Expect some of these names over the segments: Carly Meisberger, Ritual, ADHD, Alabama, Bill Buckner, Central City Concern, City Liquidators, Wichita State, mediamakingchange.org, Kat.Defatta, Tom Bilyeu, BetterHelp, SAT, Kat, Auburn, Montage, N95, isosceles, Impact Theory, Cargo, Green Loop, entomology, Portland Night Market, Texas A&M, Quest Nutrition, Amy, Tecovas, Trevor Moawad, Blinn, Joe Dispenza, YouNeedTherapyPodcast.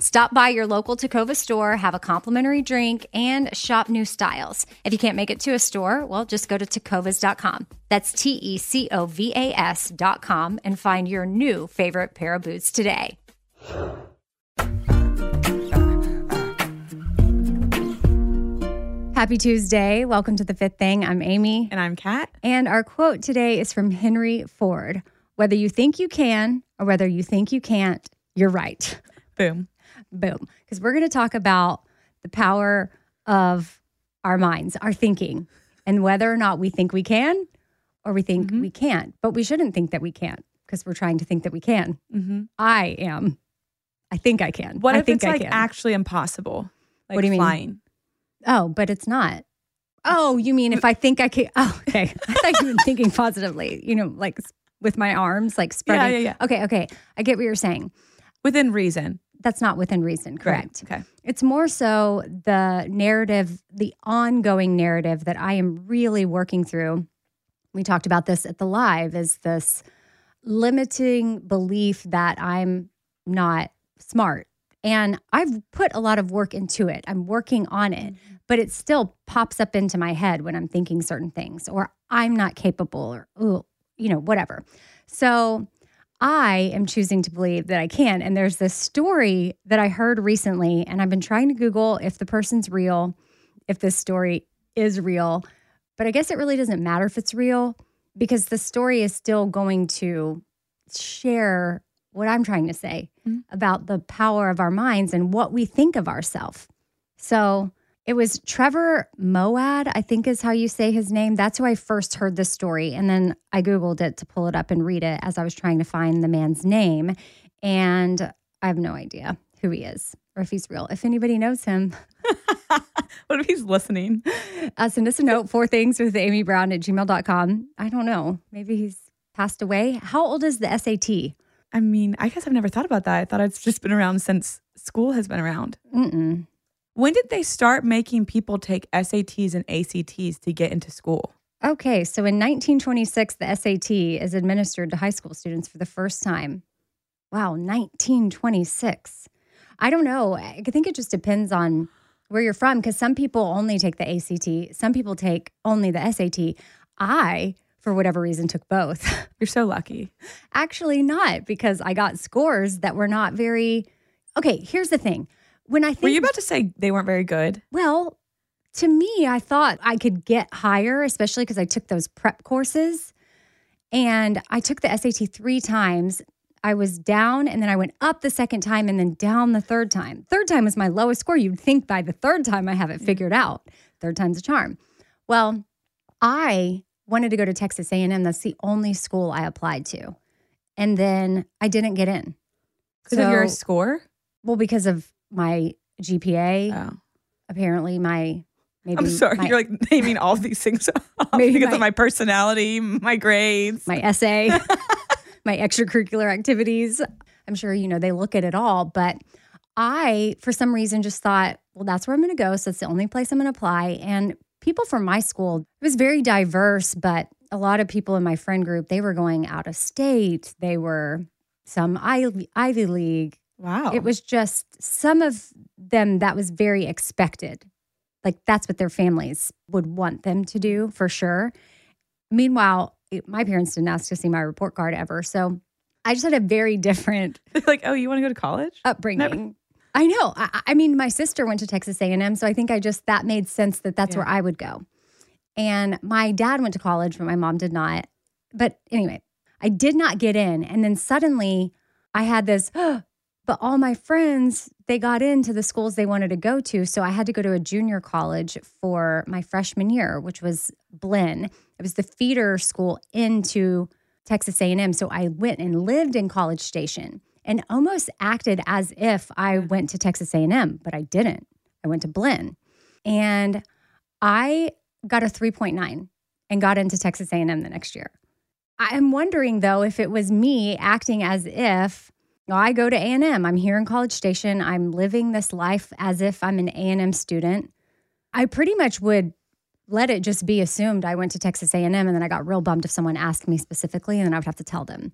Stop by your local Tecovas store, have a complimentary drink, and shop new styles. If you can't make it to a store, well, just go to tecovas.com. That's Tecovas.com and find your new favorite pair of boots today. Happy Tuesday. Welcome to The Fifth Thing. I'm Amy. And I'm Kat. And our quote today is from Henry Ford. Whether you think you can or whether you think you can't, you're right. Boom. Boom. Because we're going to talk about the power of our minds, our thinking, and whether or not we think we can or we think we can't. But we shouldn't think that we can't because we're trying to think that we can. I think I can. What if it's like actually impossible? Like what do you mean? Oh, but it's not. Oh, you mean if I think I can? Oh, okay. I thought you were thinking positively, you know, like with my arms, like spreading. Yeah. Okay. I get what you're saying. Within reason. That's not within reason, correct? Right. Okay. It's more so the narrative, the ongoing narrative that I am really working through. We talked about this at the live, is this limiting belief that I'm not smart. And I've put a lot of work into it. I'm working on it, but it still pops up into my head when I'm thinking certain things, or I'm not capable, or, ooh, you know, whatever. So I am choosing to believe that I can. And there's this story that I heard recently, and I've been trying to Google if the person's real, if this story is real. But I guess it really doesn't matter if it's real because the story is still going to share what I'm trying to say about the power of our minds and what we think of ourselves. So it was Trevor Moawad, I think is how you say his name. That's who I first heard this story. And then I Googled it to pull it up and read it as I was trying to find the man's name. And I have no idea who he is or if he's real. If anybody knows him. What if he's listening? Send us a note, 4thingswithamybrown@gmail.com. I don't know. Maybe he's passed away. How old is the SAT? I mean, I guess I've never thought about that. I thought it's just been around since school has been around. When did they start making people take SATs and ACTs to get into school? Okay, so in 1926, the SAT is administered to high school students for the first time. Wow, 1926. I don't know. I think it just depends on where you're from because some people only take the ACT. Some people take only the SAT. I, for whatever reason, took both. You're so lucky. Actually not, because I got scores that were not very... Okay, here's the thing. When I think... Were you about to say they weren't very good? Well, to me, I thought I could get higher, especially because I took those prep courses. And I took the SAT 3 times. I was down, and then I went up the second time, and then down the third time. Third time was my lowest score. You'd think by the third time I have it figured out. Third time's a charm. Well, I... wanted to go to Texas A&M. That's the only school I applied to. And then I didn't get in. Because of your score? Well, because of my GPA. Oh. Apparently my... Maybe I'm sorry, you're like naming all these things off because of my personality, my grades. My essay, my extracurricular activities. I'm sure, you know, they look at it all. But I, for some reason, just thought, well, that's where I'm going to go. So it's the only place I'm going to apply. And people from my school, it was very diverse, but a lot of people in my friend group, they were going out of state. They were some Ivy League. Wow. It was just some of them that was very expected. Like that's what their families would want them to do for sure. Meanwhile, my parents didn't ask to see my report card ever. So I just had a very different... like, oh, you want to go to college? Upbringing. Never. I know. I mean, my sister went to Texas A&M, so I think I just... that made sense that's where I would go. And my dad went to college, but my mom did not. But anyway, I did not get in. And then suddenly I had this... but all my friends, they got into the schools they wanted to go to. So I had to go to a junior college for my freshman year, which was Blinn. It was the feeder school into Texas A&M. So I went and lived in College Station and almost acted as if I went to Texas A&M, but I didn't. I went to Blinn. And I got a 3.9 and got into Texas A&M the next year. I'm wondering, though, if it was me acting as if... I go to A&M. I'm here in College Station. I'm living this life as if I'm an A&M student. I pretty much would let it just be assumed I went to Texas A&M, and then I got real bummed if someone asked me specifically, and then I would have to tell them.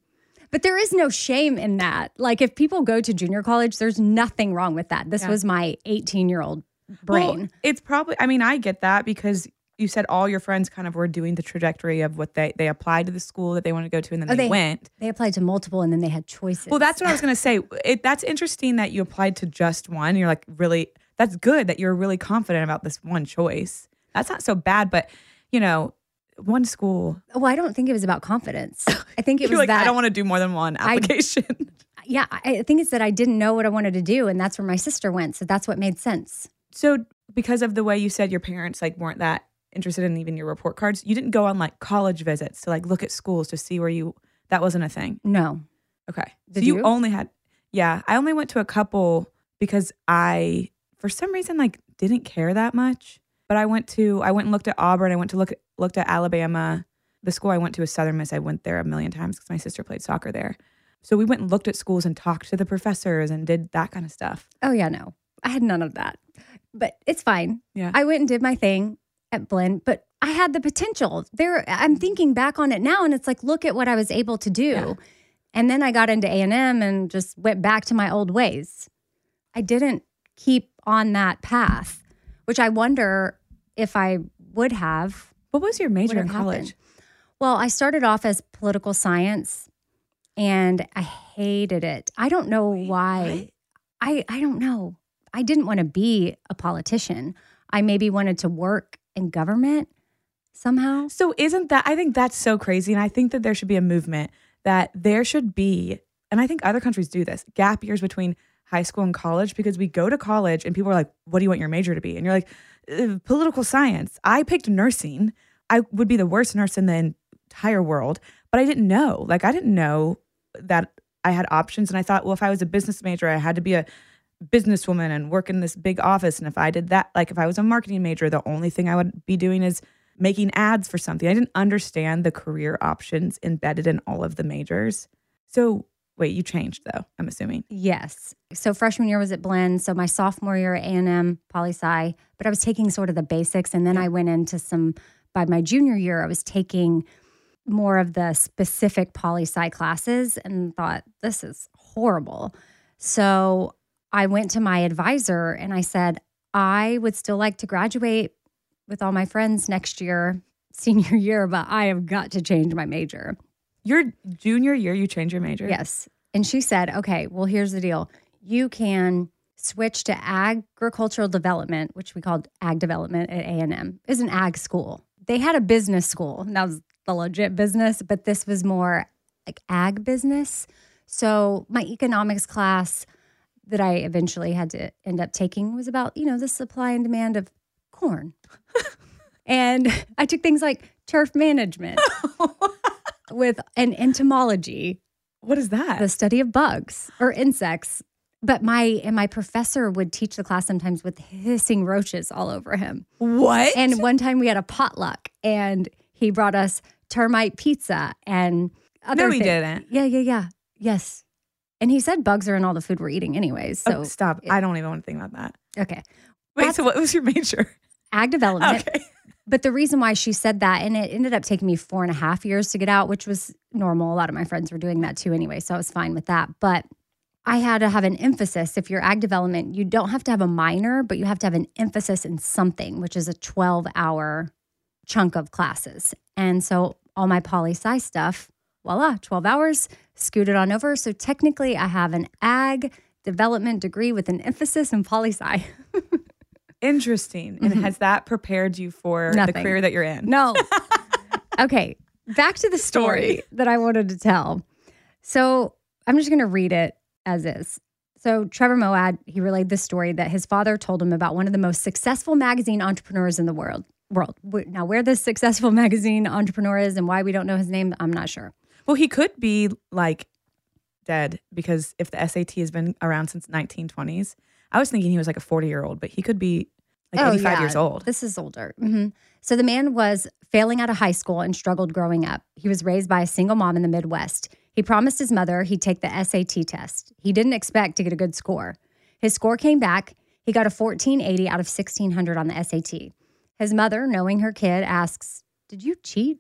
But there is no shame in that. Like, if people go to junior college, there's nothing wrong with that. This was my 18-year-old brain. Well, it's probably, I mean, I get that because you said all your friends kind of were doing the trajectory of what they applied to the school that they wanted to go to, and then they went. They applied to multiple, and then they had choices. Well, that's what I was going to say. That's interesting that you applied to just one. You're like, really, that's good that you're really confident about this one choice. That's not so bad, but, you know, one school. Well, I don't think it was about confidence. I think it was like, I don't want to do more than one application. I think it's that I didn't know what I wanted to do, and that's where my sister went, so that's what made sense. So because of the way you said your parents like weren't that interested in even your report cards, you didn't go on like college visits to like look at schools to see where you... that wasn't a thing. No. Okay. Did so you only had... yeah, I only went to a couple because I, for some reason, like didn't care that much. But I went and looked at Auburn. I went to looked at Alabama. The school I went to is Southern Miss. I went there a million times because my sister played soccer there. So we went and looked at schools and talked to the professors and did that kind of stuff. Oh yeah, no, I had none of that. But it's fine. Yeah, I went and did my thing at Blinn, but I had the potential there. I'm thinking back on it now, and it's like, look at what I was able to do. Yeah. And then I got into A&M and just went back to my old ways. I didn't keep on that path, which I wonder if I would have. What was your major in college? Happened. Well, I started off as political science, and I hated it. I don't know why. I don't know. I didn't want to be a politician. I maybe wanted to work in government somehow. So isn't that... I think that's so crazy. And I think that there should be a movement that there should be, and I think other countries do this, gap years between high school and college, because we go to college and people are like, what do you want your major to be? And you're like, political science. I picked nursing. I would be the worst nurse in the entire world, but I didn't know. Like, I didn't know that I had options. And I thought, well, if I was a business major, I had to be a businesswoman and work in this big office. And if I did that, like if I was a marketing major, the only thing I would be doing is making ads for something. I didn't understand the career options embedded in all of the majors. So wait, you changed though, I'm assuming. Yes. So freshman year was at Blinn. So my sophomore year at A&M, poli-sci, but I was taking sort of the basics. And then I went into some, by my junior year, I was taking more of the specific poli-sci classes and thought, this is horrible. So I went to my advisor and I said, I would still like to graduate with all my friends next year, senior year, but I have got to change my major. Your junior year, you change your major? Yes. And she said, okay, well, here's the deal. You can switch to agricultural development, which we called ag development at A&M. It was an ag school. They had a business school, and that was the legit business, but this was more like ag business. So my economics class that I eventually had to end up taking was about, you know, the supply and demand of corn. And I took things like turf management with an entomology. What is that? The study of bugs or insects. But my professor would teach the class sometimes with hissing roaches all over him. What? And one time we had a potluck and he brought us termite pizza and other things. No, he didn't. Yeah. Yes. And he said bugs are in all the food we're eating anyways. So I don't even want to think about that. Okay. Wait, so what was your major? Ag development. Okay. But the reason why she said that, and it ended up taking me 4.5 years to get out, which was normal. A lot of my friends were doing that too anyway, so I was fine with that. But I had to have an emphasis. If you're ag development, you don't have to have a minor, but you have to have an emphasis in something, which is a 12-hour chunk of classes. And so all my poli-sci stuff, voila, 12 hours, scooted on over. So technically I have an ag development degree with an emphasis in poli-sci. Interesting. And has that prepared you for the career that you're in? No. Okay. Back to the story that I wanted to tell. So I'm just going to read it as is. So Trevor Moawad, he relayed the story that his father told him about one of the most successful magazine entrepreneurs in the world. Now, where this successful magazine entrepreneur is and why we don't know his name, I'm not sure. Well, he could be like dead, because if the SAT has been around since 1920s, I was thinking he was like a 40-year-old, but he could be like 85 years old. This is older. Mm-hmm. So the man was failing out of high school and struggled growing up. He was raised by a single mom in the Midwest. He promised his mother he'd take the SAT test. He didn't expect to get a good score. His score came back. He got a 1480 out of 1600 on the SAT. His mother, knowing her kid, asks, "Did you cheat?"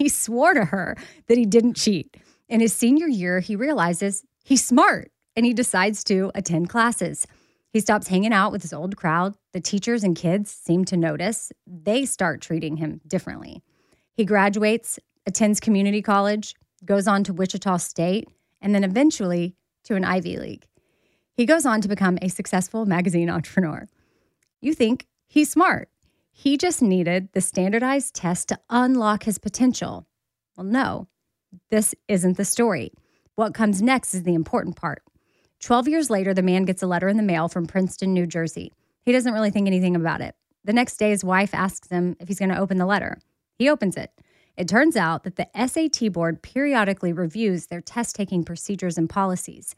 He swore to her that he didn't cheat. In his senior year, he realizes he's smart, and he decides to attend classes. He stops hanging out with his old crowd. The teachers and kids seem to notice. They start treating him differently. He graduates, attends community college, goes on to Wichita State, and then eventually to an Ivy League. He goes on to become a successful magazine entrepreneur. You think he's smart. He just needed the standardized test to unlock his potential. Well, no, this isn't the story. What comes next is the important part. 12 years later, the man gets a letter in the mail from Princeton, New Jersey. He doesn't really think anything about it. The next day, his wife asks him if he's going to open the letter. He opens it. It turns out that the SAT board periodically reviews their test-taking procedures and policies.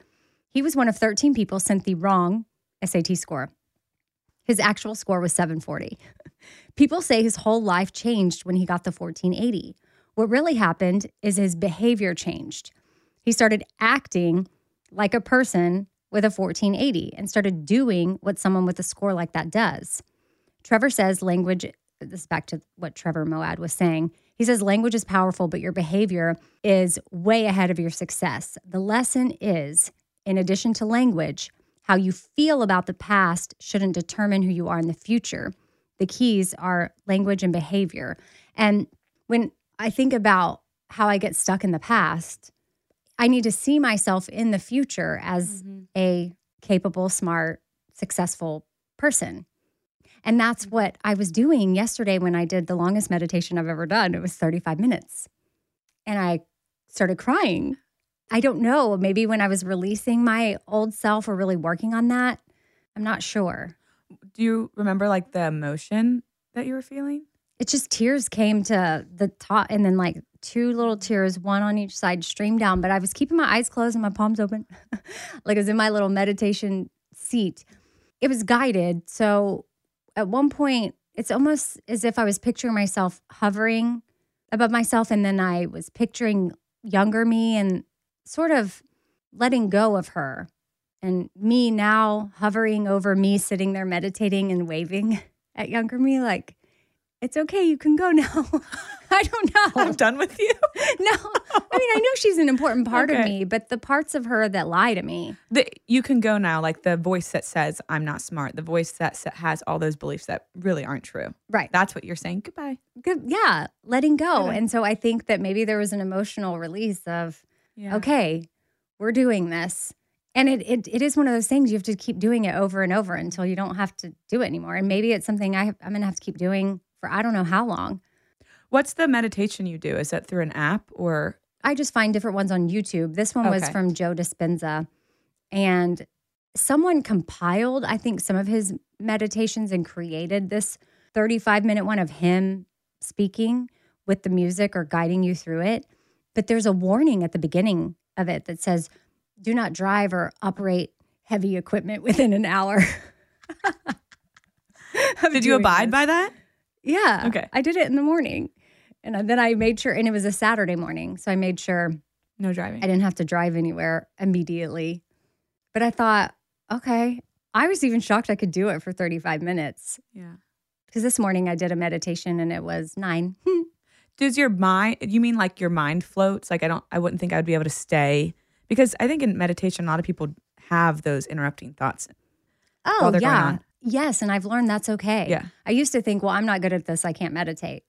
He was one of 13 people sent the wrong SAT score. His actual score was 740. People say his whole life changed when he got the 1480. What really happened is his behavior changed. He started acting like a person with a 1480 and started doing what someone with a score like that does. Trevor says language, this is back to what Trevor Moawad was saying, he says language is powerful, but your behavior is way ahead of your success. The lesson is, in addition to language, how you feel about the past shouldn't determine who you are in the future. The keys are language and behavior. And when I think about how I get stuck in the past, I need to see myself in the future as a capable, smart, successful person. And that's what I was doing yesterday when I did the longest meditation I've ever done. It was 35 minutes. And I started crying. I don't know. Maybe when I was releasing my old self or really working on that, I'm not sure. Do you remember like the emotion that you were feeling? It's just tears came to the top, and then like two little tears, one on each side, streamed down. But I was keeping my eyes closed and my palms open. Like I was in my little meditation seat. It was guided. So at one point, it's almost as if I was picturing myself hovering above myself. And then I was picturing younger me and sort of letting go of her. And me now hovering over me, sitting there meditating and waving at younger me like, "It's okay, you can go now." I don't know. I'm done with you. No. I mean, I know she's an important part of me, but the parts of her that lie to me. You can go now, like the voice that says, "I'm not smart." The voice that has all those beliefs that really aren't true. Right. That's what you're saying. Goodbye. Yeah. Letting go. Goodbye. And so I think that maybe there was an emotional release of, okay, we're doing this. And it is one of those things you have to keep doing it over and over until you don't have to do it anymore. And maybe it's something I'm going to have to keep doing for I don't know how long. What's the meditation you do? Is that through an app or? I just find different ones on YouTube. This one was from Joe Dispenza. And someone compiled, I think, some of his meditations and created this 35-minute one of him speaking with the music or guiding you through it. But there's a warning at the beginning of it that says, "Do not drive or operate heavy equipment within an hour." Did you abide by that? Yeah. Okay. I did it in the morning. And then I made sure, and it was a Saturday morning, so I made sure no driving. I didn't have to drive anywhere immediately. But I thought, okay, I was even shocked I could do it for 35 minutes. Yeah. Because this morning I did a meditation and it was 9. Does your mind, you mean like your mind floats? Like I wouldn't think I'd be able to stay. Because I think in meditation, a lot of people have those interrupting thoughts. Oh, yeah. Going on. Yes. And I've learned that's okay. Yeah. I used to think, well, I'm not good at this. I can't meditate.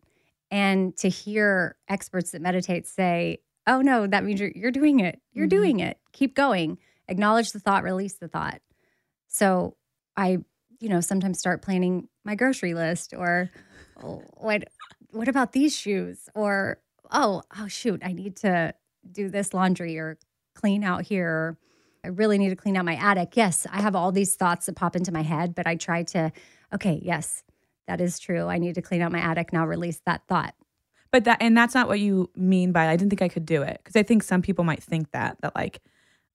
And to hear experts that meditate say, oh, no, that means you're doing it. You're mm-hmm. doing it. Keep going. Acknowledge the thought, release the thought. So I, sometimes start planning my grocery list or what about these shoes? Or, oh, shoot, I need to do this laundry or clean out here. I really need to clean out my attic. Yes, I have all these thoughts that pop into my head, but I try to, okay, yes, that is true. I need to clean out my attic. Now release that thought. But that's not what you mean by I didn't think I could do it. Because I think some people might think that like,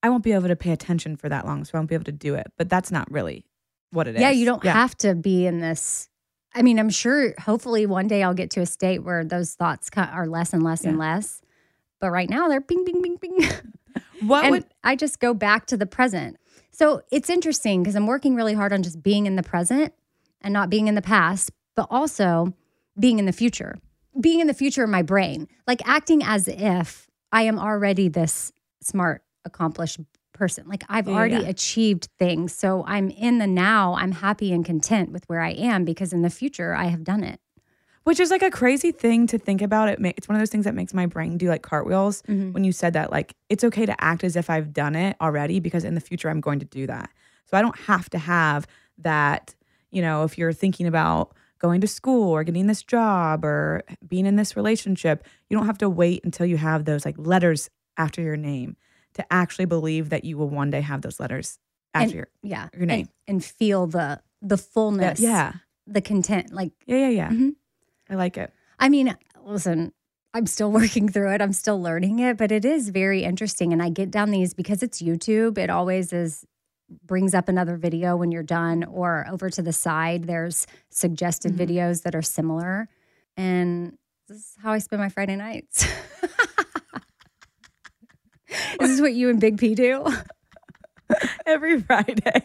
I won't be able to pay attention for that long, so I won't be able to do it. But that's not really what it is. Yeah, you don't have to be in this. I mean, I'm sure hopefully one day I'll get to a state where those thoughts are less and less and less. But right now they're ping, ping, ping, ping. I just go back to the present. So it's interesting because I'm working really hard on just being in the present and not being in the past, but also being in the future. Being in the future of my brain, like acting as if I am already this smart, accomplished person. Like I've already achieved things. So I'm in the now. I'm happy and content with where I am because in the future I have done it. Which is like a crazy thing to think about. It's one of those things that makes my brain do like cartwheels when you said that, like, it's okay to act as if I've done it already because in the future I'm going to do that. So I don't have to have that, if you're thinking about going to school or getting this job or being in this relationship, you don't have to wait until you have those like letters after your name to actually believe that you will one day have those letters after your name. And feel the fullness. The content. Like Yeah. Mm-hmm. I like it. I mean, listen, I'm still working through it. I'm still learning it, but it is very interesting. And I get down these because it's YouTube. It always brings up another video when you're done, or over to the side, there's suggested videos that are similar. And this is how I spend my Friday nights. This is what you and Big P do every Friday.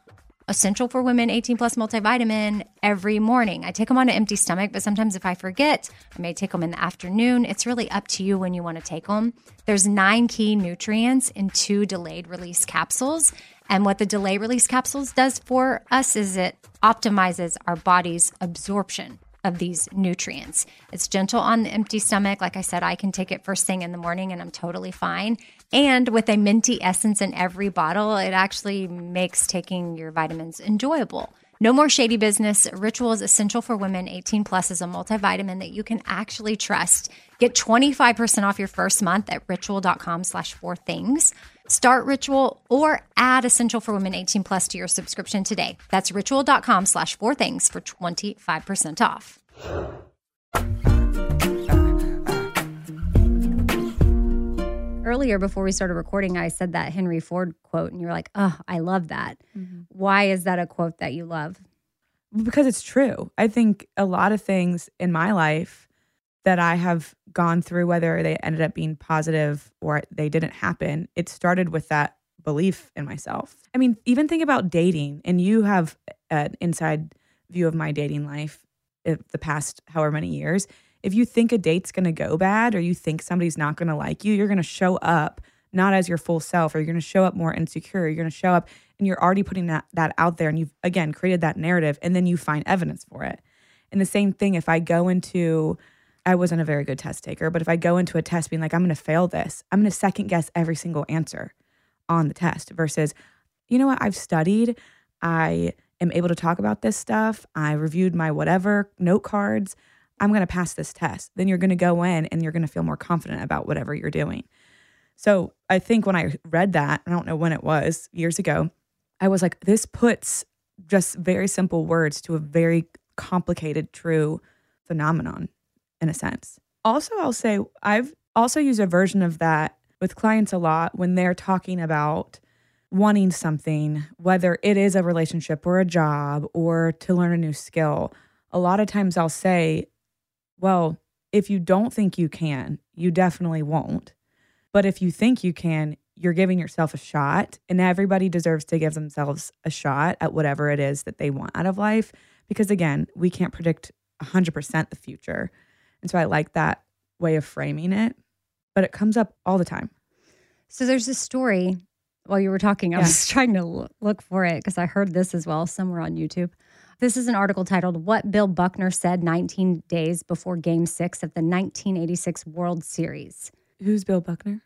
Essential for Women 18-plus multivitamin every morning. I take them on an empty stomach, but sometimes if I forget, I may take them in the afternoon. It's really up to you when you want to take them. There's 9 key nutrients in 2 delayed-release capsules. And what the delayed-release capsules does for us is it optimizes our body's absorption of these nutrients. It's gentle on the empty stomach. Like I said, I can take it first thing in the morning and I'm totally fine. And with a minty essence in every bottle, it actually makes taking your vitamins enjoyable. No more shady business. Ritual is Essential for Women 18-plus is a multivitamin that you can actually trust. Get 25% off your first month at ritual.com/4things. Start Ritual or add Essential for Women 18-plus to your subscription today. That's ritual.com/4things for 25% off. Earlier, before we started recording, I said that Henry Ford quote, and you were like, oh, I love that. Mm-hmm. Why is that a quote that you love? Because it's true. I think a lot of things in my life that I have gone through, whether they ended up being positive or they didn't happen, it started with that belief in myself. I mean, even think about dating, and you have an inside view of my dating life the past however many years. If you think a date's going to go bad or you think somebody's not going to like you, you're going to show up not as your full self, or you're going to show up more insecure. You're going to show up and you're already putting that out there, and you've, again, created that narrative, and then you find evidence for it. And the same thing, if I go into, I wasn't a very good test taker, but if I go into a test being like, I'm going to fail this, I'm going to second guess every single answer on the test versus, you know what, I've studied, I am able to talk about this stuff, I reviewed my whatever note cards, I'm going to pass this test. Then you're going to go in and you're going to feel more confident about whatever you're doing. So I think when I read that, I don't know when it was, years ago, I was like, this puts just very simple words to a very complicated, true phenomenon in a sense. Also, I'll say I've also used a version of that with clients a lot when they're talking about wanting something, whether it is a relationship or a job or to learn a new skill. A lot of times I'll say, well, if you don't think you can, you definitely won't. But if you think you can, you're giving yourself a shot, and everybody deserves to give themselves a shot at whatever it is that they want out of life. Because again, we can't predict 100% the future. And so I like that way of framing it, but it comes up all the time. So there's this story while you were talking. I was trying to look for it because I heard this as well somewhere on YouTube. This is an article titled, What Bill Buckner Said 19 Days Before Game 6 of the 1986 World Series. Who's Bill Buckner?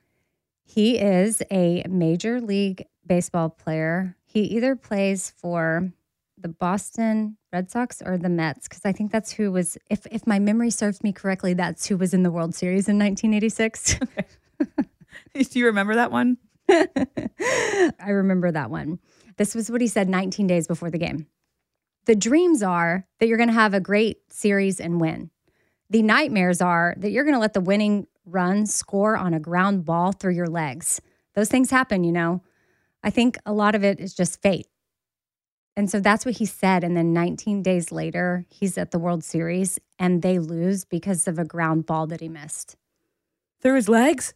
He is a Major League Baseball player. He either plays for the Boston Red Sox or the Mets, because I think that's who was, if my memory serves me correctly, that's who was in the World Series in 1986. Okay. Do you remember that one? I remember that one. This was what he said 19 days before the game. The dreams are that you're going to have a great series and win. The nightmares are that you're going to let the winning run score on a ground ball through your legs. Those things happen, you know. I think a lot of it is just fate. And so that's what he said. And then 19 days later, he's at the World Series and they lose because of a ground ball that he missed. Through his legs?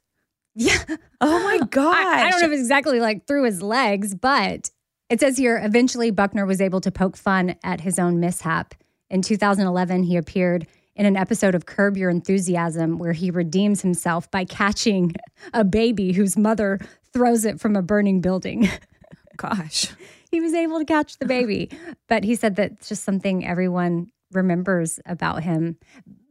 Yeah. Oh my gosh. I don't know if it's exactly like through his legs, but it says here, eventually Buckner was able to poke fun at his own mishap. In 2011, he appeared in an episode of Curb Your Enthusiasm where he redeems himself by catching a baby whose mother throws it from a burning building. Gosh. He was able to catch the baby. But he said that's just something everyone remembers about him.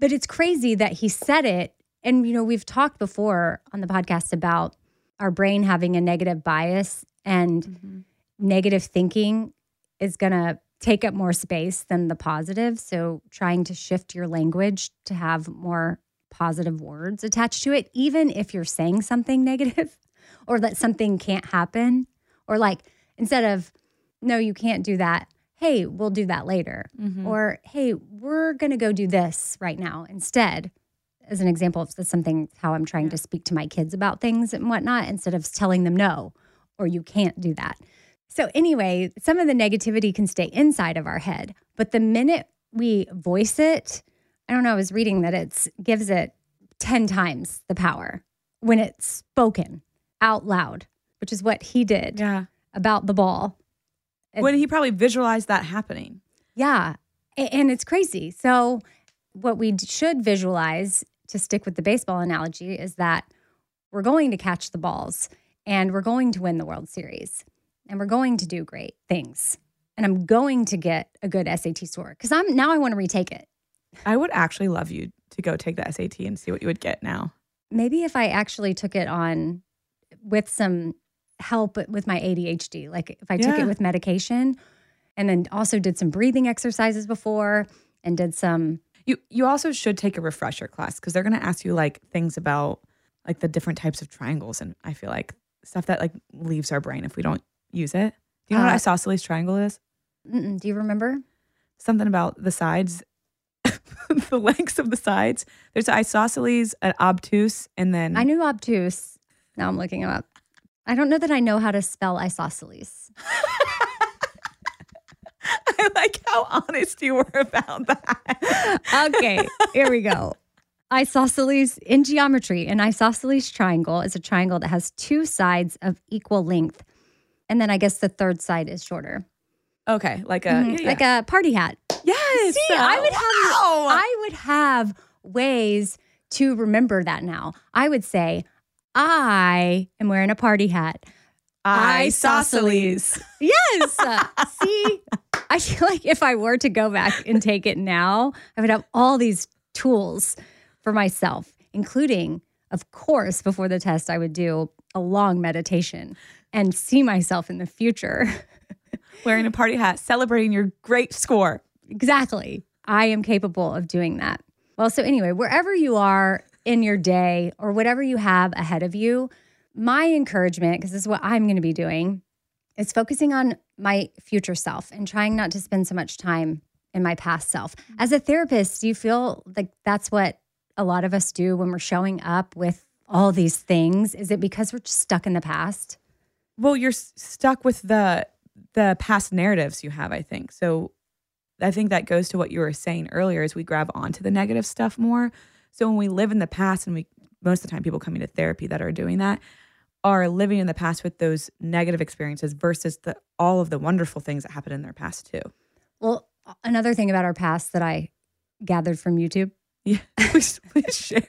But it's crazy that he said it. And, you know, we've talked before on the podcast about our brain having a negative bias and negative thinking is going to take up more space than the positive. So trying to shift your language to have more positive words attached to it, even if you're saying something negative, or that something can't happen, or like instead of, no, you can't do that, hey, we'll do that later, mm-hmm. or hey, we're going to go do this right now instead, as an example of something, how I'm trying to speak to my kids about things and whatnot, instead of telling them no, or you can't do that. So anyway, some of the negativity can stay inside of our head, but the minute we voice it, I don't know, I was reading that it gives it 10 times the power when it's spoken out loud, which is what he did about the ball. When he probably visualized that happening. Yeah, and it's crazy. So what we should visualize, to stick with the baseball analogy, is that we're going to catch the balls and we're going to win the World Series and we're going to do great things and I'm going to get a good SAT score because I want to retake it. I would actually love you to go take the SAT and see what you would get now. Maybe if I actually took it on with some help with my ADHD, like if I took it with medication and then also did some breathing exercises before and did some... You also should take a refresher class because they're going to ask you like things about like the different types of triangles, and I feel like stuff that like leaves our brain if we don't use it. Do you know what isosceles triangle is? Mm-mm. Do you remember? Something about the sides, the lengths of the sides. There's isosceles, an obtuse, and then... I knew obtuse. Now I'm looking it up. I don't know that I know how to spell isosceles. I like how honest you were about that. Okay, here we go. Isosceles in geometry. An isosceles triangle is a triangle that has two sides of equal length. And then I guess the third side is shorter. Okay, like a... Mm-hmm. Like a party hat. Yes! See, I would have ways to remember that now. I would say, I am wearing a party hat. Isosceles. Yes. See, I feel like if I were to go back and take it now, I would have all these tools for myself, including, of course, before the test, I would do a long meditation and see myself in the future. Wearing a party hat, celebrating your great score. Exactly. I am capable of doing that. Well, so anyway, wherever you are in your day or whatever you have ahead of you, my encouragement, because this is what I'm going to be doing, is focusing on my future self and trying not to spend so much time in my past self. As a therapist, do you feel like that's what a lot of us do when we're showing up with all these things? Is it because we're just stuck in the past? Well, you're stuck with the past narratives you have, I think. So I think that goes to what you were saying earlier, is we grab onto the negative stuff more. So when we live in the past, and most of the time people coming to therapy that are doing that, are living in the past with those negative experiences versus all of the wonderful things that happened in their past too. Well, another thing about our past that I gathered from YouTube. Yeah, please share.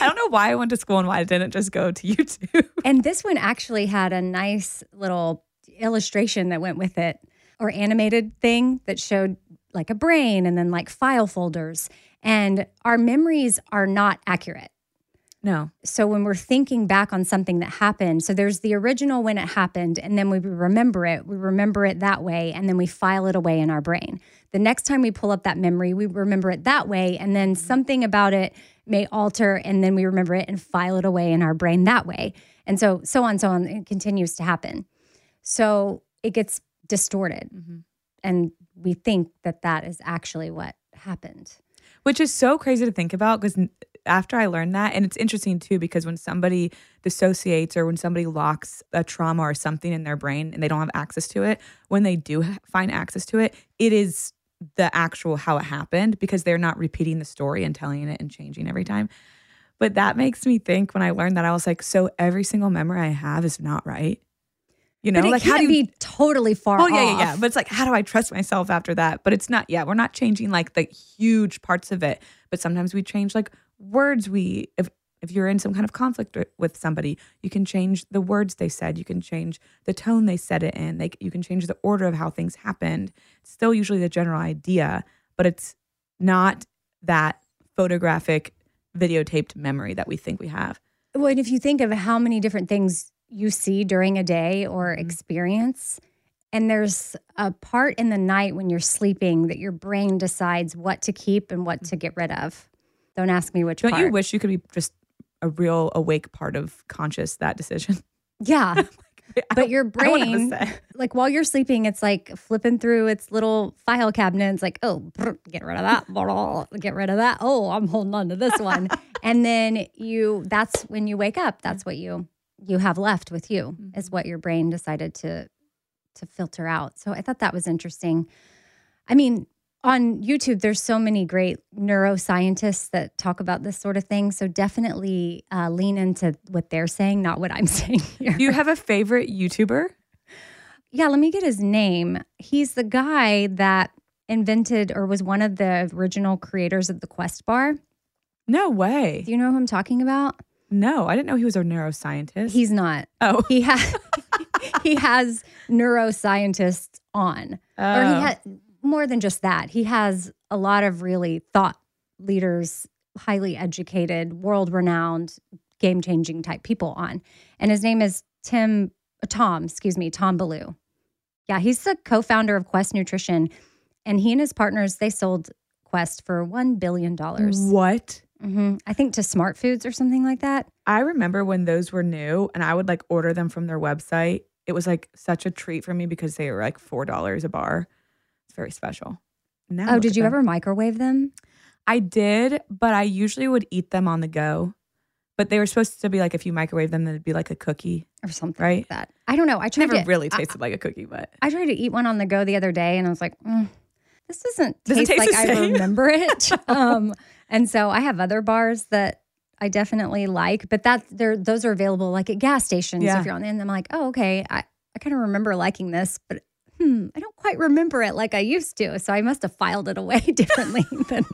I don't know why I went to school and why I didn't just go to YouTube. And this one actually had a nice little illustration that went with it, or animated thing that showed like a brain and then like file folders. And our memories are not accurate. No. So when we're thinking back on something that happened, so there's the original when it happened, and then we remember it that way, and then we file it away in our brain. The next time we pull up that memory, we remember it that way, and then something about it may alter, and then we remember it and file it away in our brain that way. And so on, it continues to happen. So it gets distorted, mm-hmm. and we think that is actually what happened. Which is so crazy to think about, because after I learned that, and it's interesting too, because when somebody dissociates or when somebody locks a trauma or something in their brain and they don't have access to it, when they do find access to it, it is the actual how it happened, because they're not repeating the story and telling it and changing every time. But that makes me think, when I learned that, I was like, so every single memory I have is not right. You know, but it like how do you be totally far off? Yeah. But it's like, how do I trust myself after that? But it's not, we're not changing like the huge parts of it. But sometimes we change like words. If you're in some kind of conflict with somebody, you can change the words they said. You can change the tone they said it in. You can change the order of how things happened. It's still usually the general idea, but it's not that photographic, videotaped memory that we think we have. Well, and if you think of how many different things you see during a day or experience. And there's a part in the night when you're sleeping that your brain decides what to keep and what to get rid of. Don't ask me which part. Don't you wish you could be just a real awake part of conscious that decision? Yeah. But your brain, like while you're sleeping, it's like flipping through its little file cabinet. It's like, oh, get rid of that. Get rid of that. Oh, I'm holding on to this one. And then that's when you wake up. That's what you have left with you, mm-hmm. is what your brain decided to filter out. So I thought that was interesting. I mean, on YouTube, there's so many great neuroscientists that talk about this sort of thing. So definitely lean into what they're saying, not what I'm saying here. Do you have a favorite YouTuber? Yeah, let me get his name. He's the guy that invented or was one of the original creators of the Quest bar. No way. Do you know who I'm talking about? No, I didn't know he was a neuroscientist. He's not. Oh. He has neuroscientists on. Oh. Or more than just that. He has a lot of really thought leaders, highly educated, world-renowned, game-changing type people on. And his name is Tom Bilyeu. Yeah, he's the co-founder of Quest Nutrition. And he and his partners, they sold Quest for $1 billion. What? Mm-hmm. I think to Smart Foods or something like that. I remember when those were new and I would like order them from their website. It was like such a treat for me because they were like $4 a bar. Very special. Now, did you ever microwave them? I did, but I usually would eat them on the go. But they were supposed to be like, if you microwave them, then it'd be like a cookie. Or something right? like that. I don't know. I tried Never really tasted like a cookie, but. I tried to eat one on the go the other day and I was like, this doesn't taste like I remember it. And so I have other bars that I definitely like, but those are available like at gas stations. Yeah. So if you're on the end, I'm like, oh, okay. I kind of remember liking this, but I don't quite remember it like I used to. So I must have filed it away differently than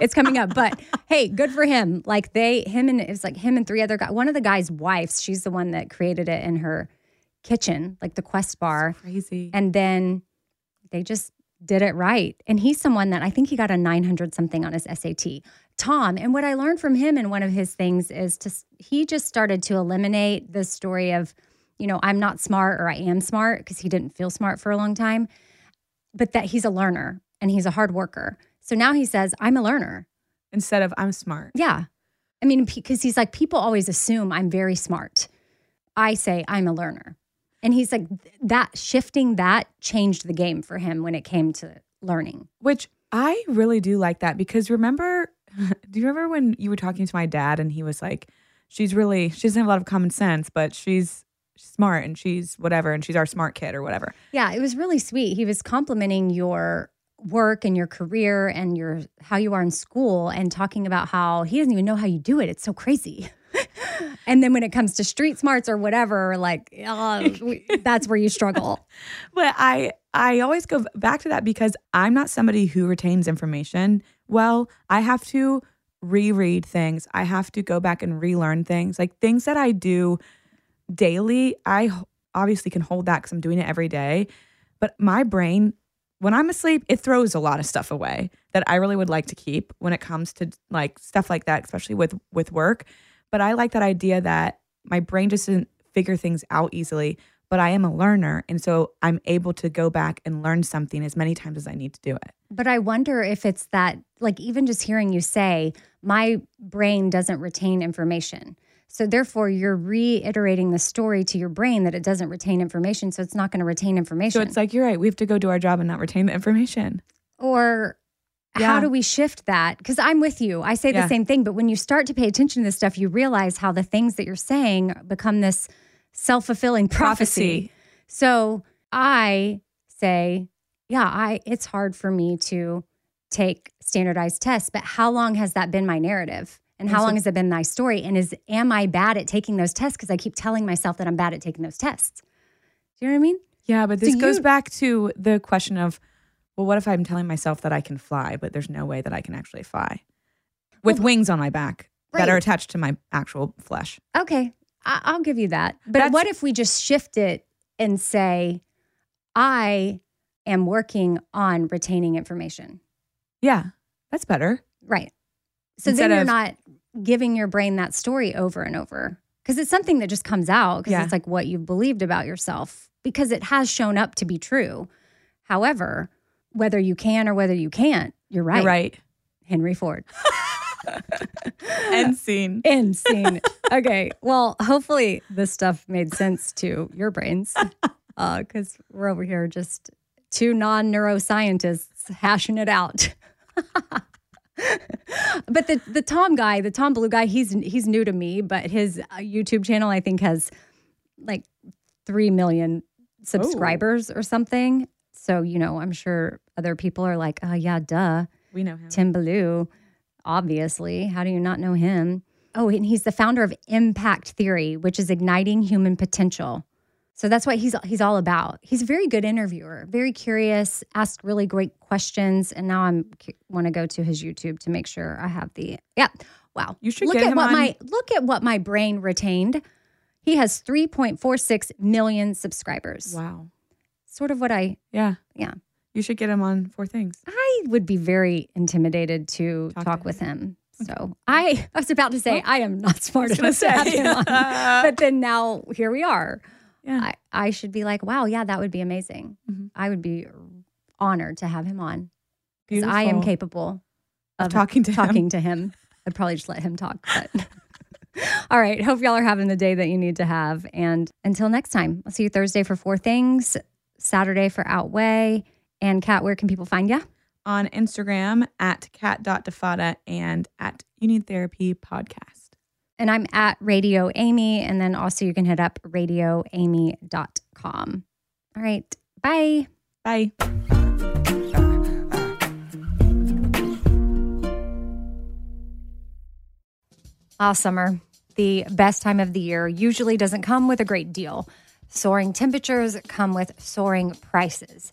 it's coming up. But hey, good for him. Like him and three other guys. One of the guy's wives, she's the one that created it in her kitchen, like the Quest bar. That's crazy. And then they just did it right. And he's someone that I think he got a 900 something on his SAT. Tom. And what I learned from him in one of his things is he just started to eliminate the story of, I'm not smart or I am smart, because he didn't feel smart for a long time, but that he's a learner and he's a hard worker. So now he says, I'm a learner. Instead of I'm smart. Yeah. I mean, because he's like, people always assume I'm very smart. I say I'm a learner. And he's like, shifting that changed the game for him when it came to learning. Which I really do like that, because do you remember when you were talking to my dad and he was like, she doesn't have a lot of common sense, but she's smart and she's whatever and she's our smart kid or whatever. Yeah, it was really sweet. He was complimenting your work and your career and your how you are in school and talking about how he doesn't even know how you do it. It's so crazy. And then when it comes to street smarts or whatever, like that's where you struggle. But I always go back to that because I'm not somebody who retains information. Well, I have to reread things. I have to go back and relearn things. Like things that I do daily, I obviously can hold that because I'm doing it every day. But my brain, when I'm asleep, it throws a lot of stuff away that I really would like to keep when it comes to like stuff like that, especially with work. But I like that idea that my brain just doesn't figure things out easily, but I am a learner. And so I'm able to go back and learn something as many times as I need to do it. But I wonder if it's that, like even just hearing you say, my brain doesn't retain information. So therefore, you're reiterating the story to your brain that it doesn't retain information, so it's not going to retain information. So it's like, you're right, we have to go do our job and not retain the information. Or how do we shift that? Because I'm with you. I say the same thing, but when you start to pay attention to this stuff, you realize how the things that you're saying become this self-fulfilling prophecy. So I say, it's hard for me to take standardized tests, but how long has that been my narrative? And how long has it been my story? And am I bad at taking those tests? Because I keep telling myself that I'm bad at taking those tests. Do you know what I mean? Yeah, but this goes back to the question of, well, what if I'm telling myself that I can fly, but there's no way that I can actually fly? With wings on my back that are attached to my actual flesh. Okay, I'll give you that. But what if we just shift it and say, I am working on retaining information? Yeah, that's better. Right. So then you're not giving your brain that story over and over, because it's something that just comes out because it's like what you've believed about yourself, because it has shown up to be true. However, whether you can or whether you can't, you're right. Henry Ford. End scene. End scene. Okay. Well, hopefully this stuff made sense to your brains, because we're over here just two non-neuroscientists hashing it out. But the Tom guy, the Tom Bilyeu guy, he's new to me, but his YouTube channel, I think, has like 3 million subscribers or something. So, you know, I'm sure other people are like, oh, yeah, duh. We know him. Tim Bilyeu, obviously. How do you not know him? Oh, and he's the founder of Impact Theory, which is igniting human potential. So that's what he's all about. He's a very good interviewer, very curious, asked really great questions. And now I want to go to his YouTube to make sure I have the, yeah. Wow. You should get him on. Look at what my brain retained. He has 3.46 million subscribers. Wow. Sort of what I... Yeah. Yeah. You should get him on 4 things. I would be very intimidated to talk with him. Okay. So I was about to say, I am not smart enough to have him on. But then now, here we are. Yeah. I should be like, wow, yeah, that would be amazing. Mm-hmm. I would be honored to have him on. Because I am capable of talking to him. I'd probably just let him talk, but... All right. Hope y'all are having the day that you need to have. And until next time, I'll see you Thursday for 4 Things, Saturday for Outway. And Kat, where can people find you? On Instagram at Kat.Defatta and at YouNeedTherapyPodcast. And I'm at Radio Amy. And then also you can hit up RadioAmy.com. All right. Bye. Bye. Summer, the best time of the year, usually doesn't come with a great deal. Soaring temperatures come with soaring prices.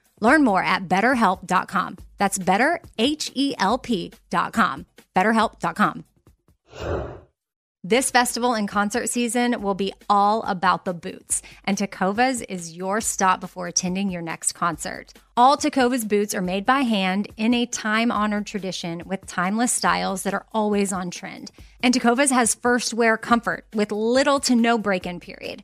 Learn more at BetterHelp.com. That's BetterHelp.com. BetterHelp.com. This festival and concert season will be all about the boots, and Tecovas is your stop before attending your next concert. All Tecovas boots are made by hand in a time-honored tradition with timeless styles that are always on trend. And Tecovas has first wear comfort with little to no break-in period.